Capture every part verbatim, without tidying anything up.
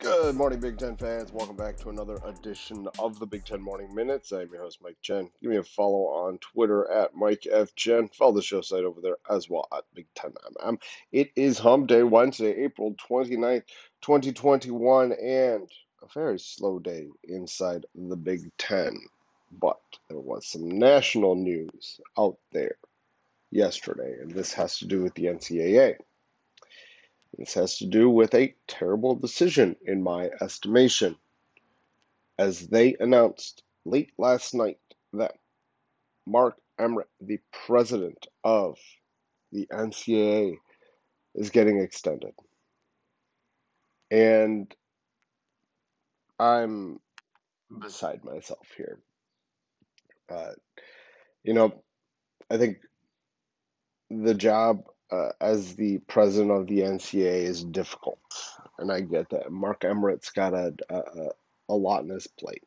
Good morning, Big Ten fans. Welcome back to another edition of the Big Ten Morning Minutes. I'm your host, Mike Chen. Give me a follow on Twitter at Mike F Chen. Follow the show site over there as well at Big Ten M M. It is Hump Day, Wednesday, April twenty-ninth, twenty twenty-one, and a very slow day inside the Big Ten. But there was some national news out there yesterday, and this has to do with the N C double A. This has to do with a terrible decision, in my estimation, as they announced late last night that Mark Emmert, the president of the N C double A, is getting extended. And I'm beside myself here. Uh, you know, I think the job Uh, as the president of the N C double A is difficult, and I get that. Mark Emmert's got a a, a lot on his plate,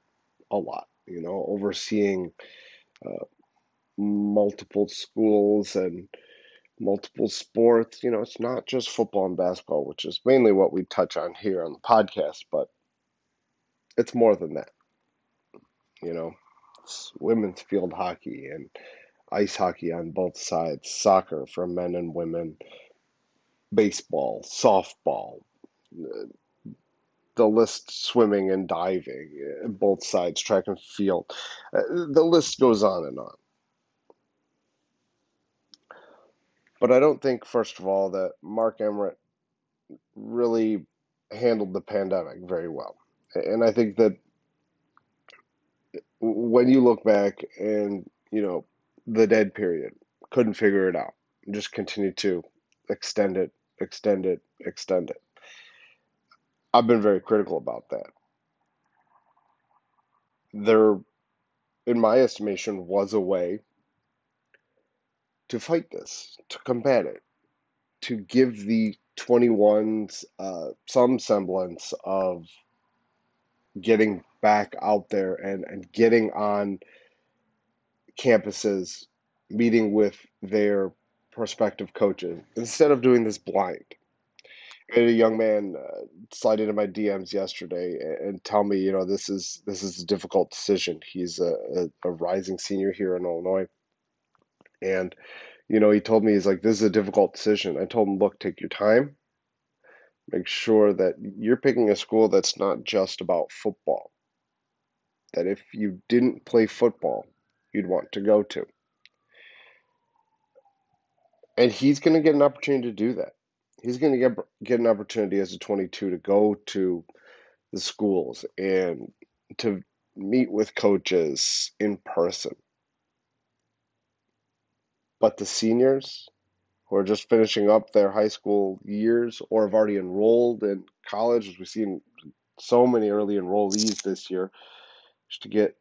a lot, you know, overseeing uh, multiple schools and multiple sports. You know, it's not just football and basketball, which is mainly what we touch on here on the podcast, but it's more than that. You know, it's women's field hockey and ice hockey on both sides, soccer for men and women, baseball, softball, the list, swimming and diving, both sides, track and field. The list goes on and on. But I don't think, first of all, that Mark Emmert really handled the pandemic very well. And I think that when you look back and, you know, the dead period, couldn't figure it out, just continued to extend it, extend it, extend it. I've been very critical about that. There, in my estimation, was a way to fight this, to combat it, to give the twenty-ones uh, some semblance of getting back out there and, and getting on campuses, meeting with their prospective coaches, instead of doing this blind. I had a young man uh, slide into my D Ms yesterday and, and tell me, you know, this is this is a difficult decision. He's a, a, a rising senior here in Illinois. And, you know, he told me, he's like, this is a difficult decision. I told him, look, take your time. Make sure that you're picking a school that's not just about football. That if you didn't play football, you'd want to go to. And he's going to get an opportunity to do that. He's going to get get an opportunity as a twenty-two to go to the schools and to meet with coaches in person. But the seniors who are just finishing up their high school years or have already enrolled in college, as we've seen so many early enrollees this year, just to get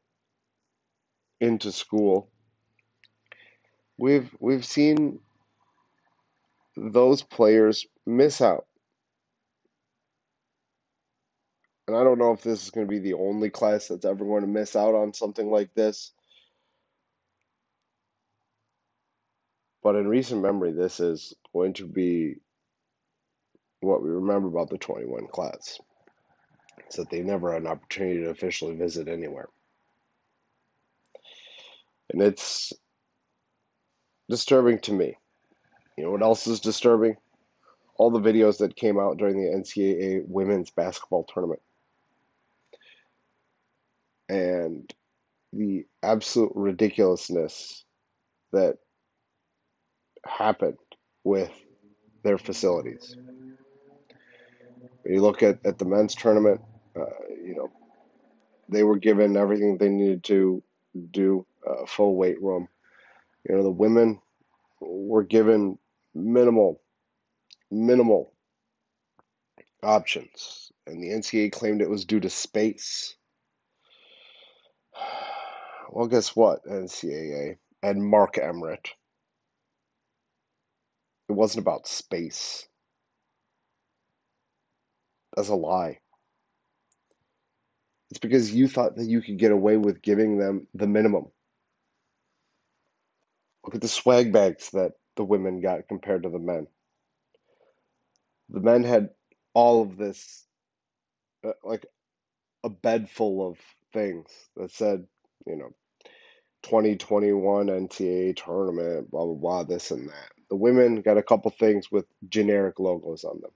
into school, we've we've seen those players miss out. And I don't know if this is going to be the only class that's ever going to miss out on something like this, but in recent memory, this is going to be what we remember about the twenty-one class. It's that they never had an opportunity to officially visit anywhere. And it's disturbing to me. You know what else is disturbing? All the videos that came out during the N C double A women's basketball tournament. And the absolute ridiculousness that happened with their facilities. When you look at, at the men's tournament, uh, you know, they were given everything they needed to do. Uh, full weight room. You know, the women were given minimal, minimal options. And the N C double A claimed it was due to space. Well, guess what, N C double A and Mark Emmert? It wasn't about space. That's a lie. It's because you thought that you could get away with giving them the minimum. Look at the swag bags that the women got compared to the men. The men had all of this uh, like a bed full of things that said, you know, twenty twenty-one N C double A tournament, blah, blah, blah, this and that. The women got a couple things with generic logos on them.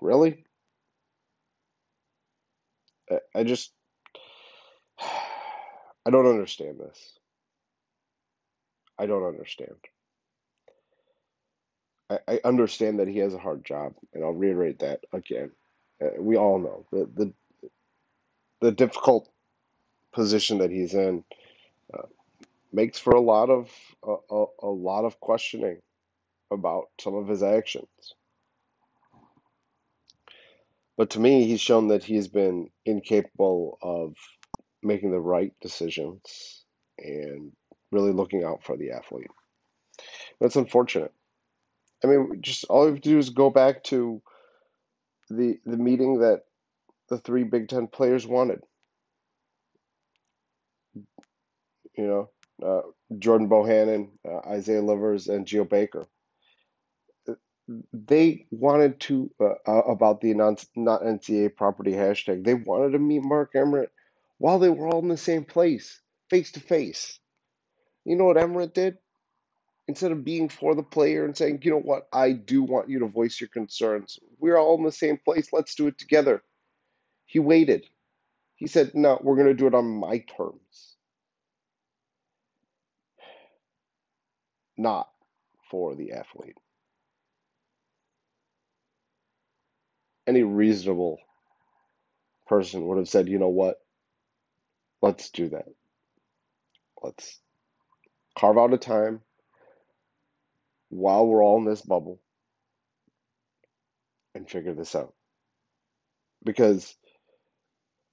Really? I, I just, I don't understand this. I don't understand. I, I understand that he has a hard job, and I'll reiterate that again. Uh, we all know the, the the difficult position that he's in uh, makes for a lot of a, a, a lot of questioning about some of his actions. But to me, he's shown that he's been incapable of making the right decisions and really looking out for the athlete. That's unfortunate. I mean, just all you have to do is go back to the the meeting that the three Big Ten players wanted. You know, uh, Jordan Bohannon, uh, Isaiah Livers, and Gio Baker. They wanted to, uh, about the non, not N C double A property hashtag, they wanted to meet Mark Emmert while they were all in the same place, face to face. You know what Emmert did? Instead of being for the player and saying, you know what, I do want you to voice your concerns. We're all in the same place. Let's do it together. He waited. He said, no, we're going to do it on my terms. Not for the athlete. Any reasonable person would have said, you know what, let's do that. Let's carve out a time while we're all in this bubble and figure this out. Because,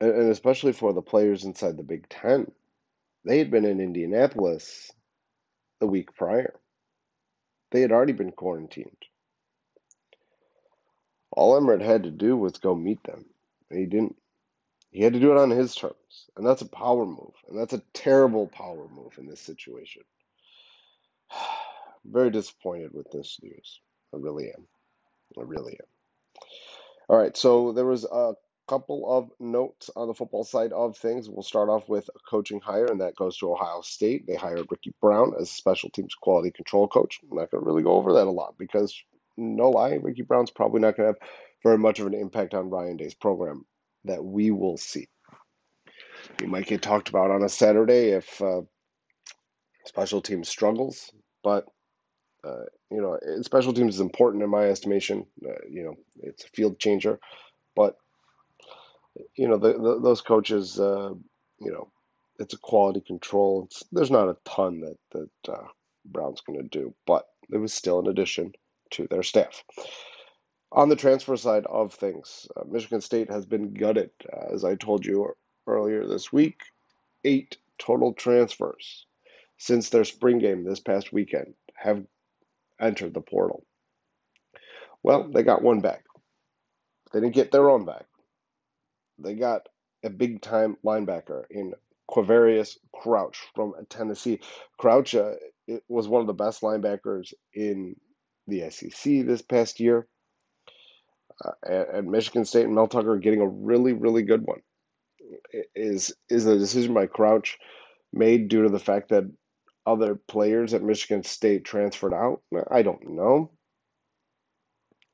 and especially for the players inside the Big Ten, they had been in Indianapolis the week prior. They had already been quarantined. All Emmert had to do was go meet them. And he didn't. He had to do it on his terms. And that's a power move. And that's a terrible power move in this situation. Very disappointed with this news. I really am. I really am. All right, so there was a couple of notes on the football side of things. We'll start off with a coaching hire, and that goes to Ohio State. They hired Ricky Brown as a special teams quality control coach. I'm not going to really go over that a lot because, no lie, Ricky Brown's probably not going to have very much of an impact on Ryan Day's program that we will see. He might get talked about on a Saturday if uh, special teams struggles, but Uh, you know, special teams is important in my estimation. Uh, you know, it's a field changer, but you know, the, the, those coaches, uh, you know, it's a quality control. It's, there's not a ton that that uh, Brown's going to do, but it was still an addition to their staff. On the transfer side of things, uh, Michigan State has been gutted, uh, as I told you earlier this week. Eight total transfers since their spring game this past weekend have entered the portal. Well, they got one back. They didn't get their own back. They got a big-time linebacker in Quavarius Crouch from Tennessee. Crouch uh, it was one of the best linebackers in the S E C this past year. Uh, and, and Michigan State and Mel Tucker getting a really, really good one. It is is a decision by Crouch made due to the fact that other players at Michigan State transferred out? I don't know.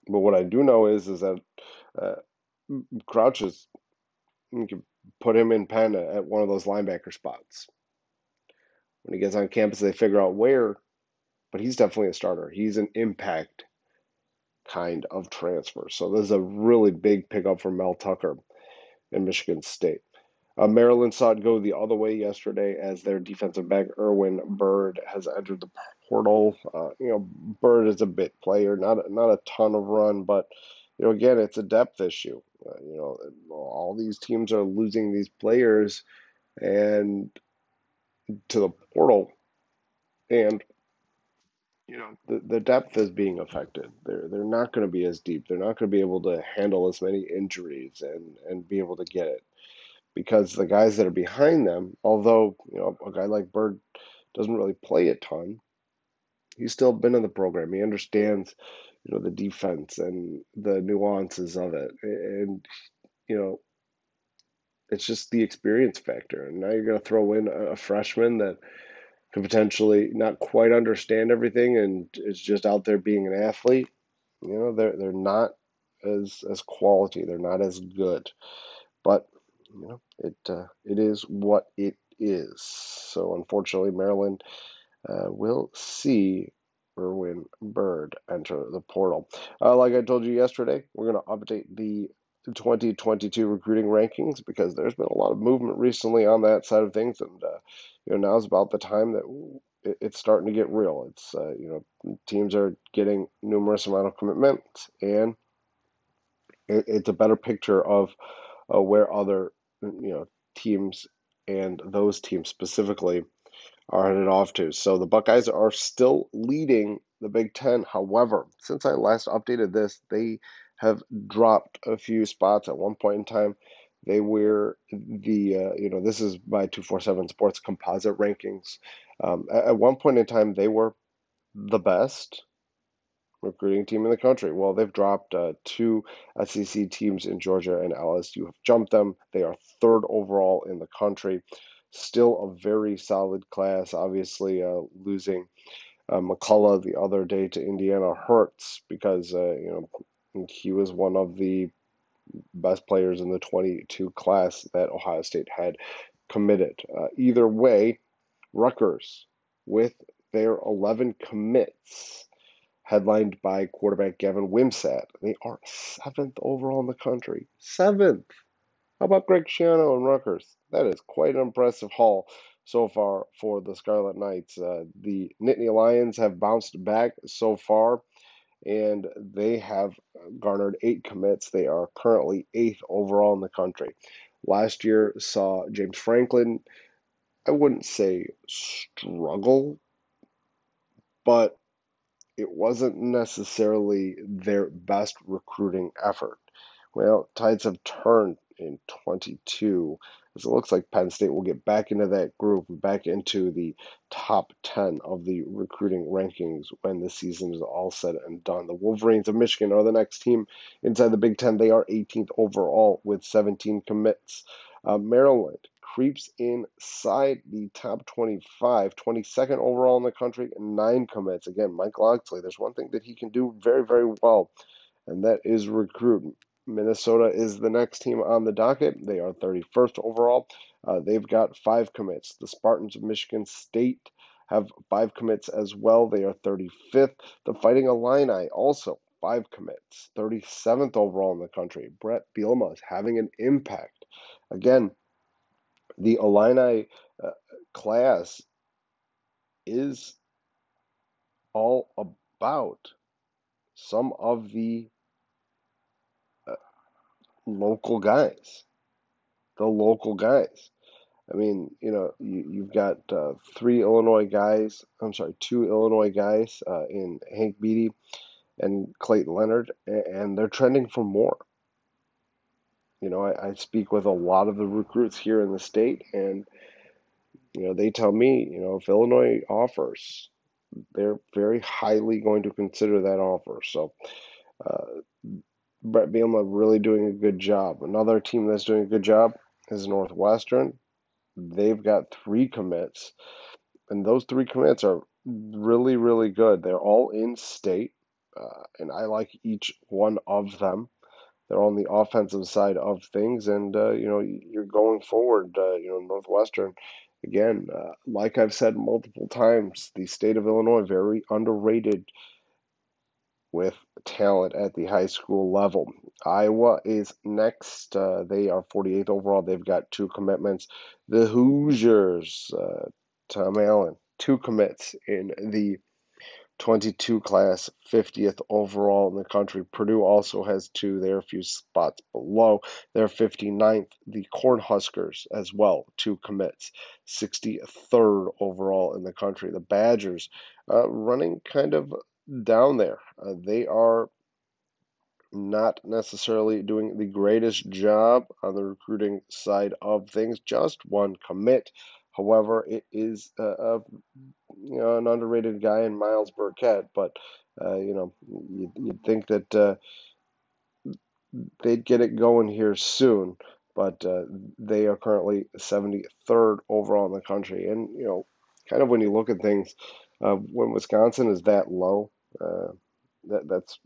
But what I do know is is that uh, Crouch is, you can put him in Penn at one of those linebacker spots. When he gets on campus, they figure out where, but he's definitely a starter. He's an impact kind of transfer. So this is a really big pickup for Mel Tucker in Michigan State. Uh, Maryland saw it go the other way yesterday as their defensive back, Irvin Bird, has entered the portal. Uh, you know, Bird is a bit player, not, not a ton of run, but, you know, again, it's a depth issue. Uh, you know, all these teams are losing these players and to the portal, and, you know, the, the depth is being affected. They're, they're not going to be as deep. They're not going to be able to handle as many injuries and, and be able to get it. Because the guys that are behind them, although you know a guy like Bird doesn't really play a ton, he's still been in the program. He understands you know, the defense and the nuances of it. And, you know, it's just the experience factor. And now you're going to throw in a freshman that could potentially not quite understand everything and is just out there being an athlete. You know, they're they're not as as quality. They're not as good. But, you know, it uh, it is what it is. So, unfortunately, Maryland uh, will see Irvin Bird enter the portal. Uh, like I told you yesterday, we're going to update the twenty twenty-two recruiting rankings because there's been a lot of movement recently on that side of things, and uh, you know, now's about the time that it, it's starting to get real. It's uh, you know, teams are getting numerous amount of commitments, and it, it's a better picture of uh, where other, you know, teams and those teams specifically are headed off to. So the Buckeyes are still leading the Big Ten. However, since I last updated this, they have dropped a few spots. At one point in time, they were the, uh, you know, this is by two forty-seven Sports composite rankings. Um, at, at one point in time, they were the best recruiting team in the country. Well, they've dropped uh, two S E C teams in Georgia and L S U have jumped them. They are third overall in the country. Still a very solid class, obviously uh, losing uh, McCullough the other day to Indiana hurts because, uh, you know, he was one of the best players in the twenty-two class that Ohio State had committed. Uh, either way, Rutgers, with their eleven commits, headlined by quarterback Gavin Wimsatt, they are seventh overall in the country. Seventh. How about Greg Schiano and Rutgers? That is quite an impressive haul so far for the Scarlet Knights. Uh, the Nittany Lions have bounced back so far, and they have garnered eight commits. They are currently eighth overall in the country. Last year saw James Franklin, I wouldn't say struggle, but it wasn't necessarily their best recruiting effort. Well, tides have turned in twenty-two, as it looks like Penn State will get back into that group, back into the top ten of the recruiting rankings when the season is all said and done. The Wolverines of Michigan are the next team inside the Big Ten. They are eighteenth overall with seventeen commits. Uh, Maryland creeps inside the top twenty-five, twenty-second overall in the country, and nine commits. Again, Mike Locksley, there's one thing that he can do very, very well, and that is recruit. Minnesota is the next team on the docket. They are thirty-first overall. Uh, they've got five commits. The Spartans of Michigan State have five commits as well. They are thirty-fifth. The Fighting Illini also five commits, thirty-seventh overall in the country. Brett Bielema is having an impact. Again, the Illini uh, class is all about some of the local guys, the local guys. I mean, you know, you, you've got uh, three Illinois guys, I'm sorry, two Illinois guys uh, in Hank Beatty and Clayton Leonard, and they're trending for more. You know, I, I speak with a lot of the recruits here in the state, and, you know, they tell me, you know, if Illinois offers, they're very highly going to consider that offer. So, uh, Brett Bielema really doing a good job. Another team that's doing a good job is Northwestern. They've got three commits, and those three commits are really, really good. They're all in state, uh, and I like each one of them. They're on the offensive side of things, and, uh, you know, you're going forward, uh, you know, Northwestern. Again, uh, like I've said multiple times, the state of Illinois, very underrated with talent at the high school level. Iowa is next. Uh, they are forty-eighth overall. They've got two commitments. The Hoosiers, uh, Tom Allen, two commits in the twenty-two class, fiftieth overall in the country. Purdue also has two. They're a few spots below. They're fifty-ninth. The Cornhuskers as well, two commits, sixty-third overall in the country. The Badgers uh, running kind of down there. Uh, they are not necessarily doing the greatest job on the recruiting side of things. Just one commit. However, it is a, a you know, an underrated guy in Miles Burkett, but uh, you know, you'd, you'd think that uh, they'd get it going here soon. But uh, they are currently seventy-third overall in the country, and you know, kind of when you look at things, uh, when Wisconsin is that low, uh, that that's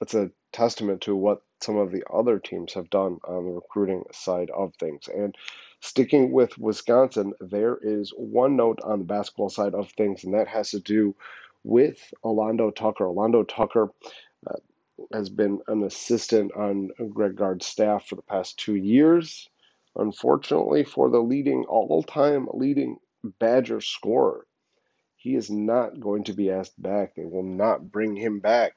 that's a testament to what some of the other teams have done on the recruiting side of things. And sticking with Wisconsin, there is one note on the basketball side of things, and that has to do with Alando Tucker. Alando Tucker uh, has been an assistant on Greg Gard's staff for the past two years. Unfortunately, for the leading all-time leading Badger scorer, he is not going to be asked back. They will not bring him back.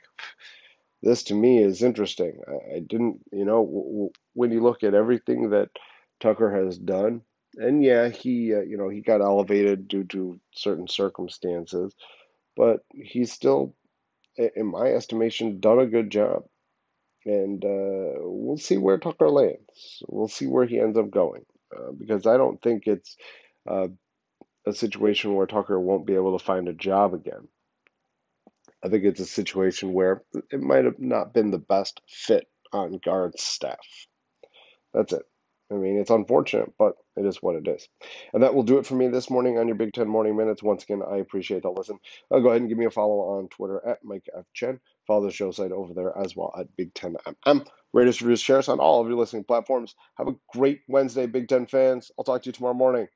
This, to me, is interesting. I didn't, you know, w- w- when you look at everything that Tucker has done, and yeah, he, uh, you know, he got elevated due to certain circumstances, but he's still, in my estimation, done a good job. And uh, we'll see where Tucker lands. We'll see where he ends up going, uh, because I don't think it's uh, a situation where Tucker won't be able to find a job again. I think it's a situation where it might have not been the best fit on Guard's staff. That's it. I mean, it's unfortunate, but it is what it is. And that will do it for me this morning on your Big Ten Morning Minutes. Once again, I appreciate that listen. Uh, go ahead and give me a follow on Twitter at Mike F. Chen. Follow the show site over there as well at Big Ten M M. Rate us, review us, share us on all of your listening platforms. Have a great Wednesday, Big Ten fans. I'll talk to you tomorrow morning.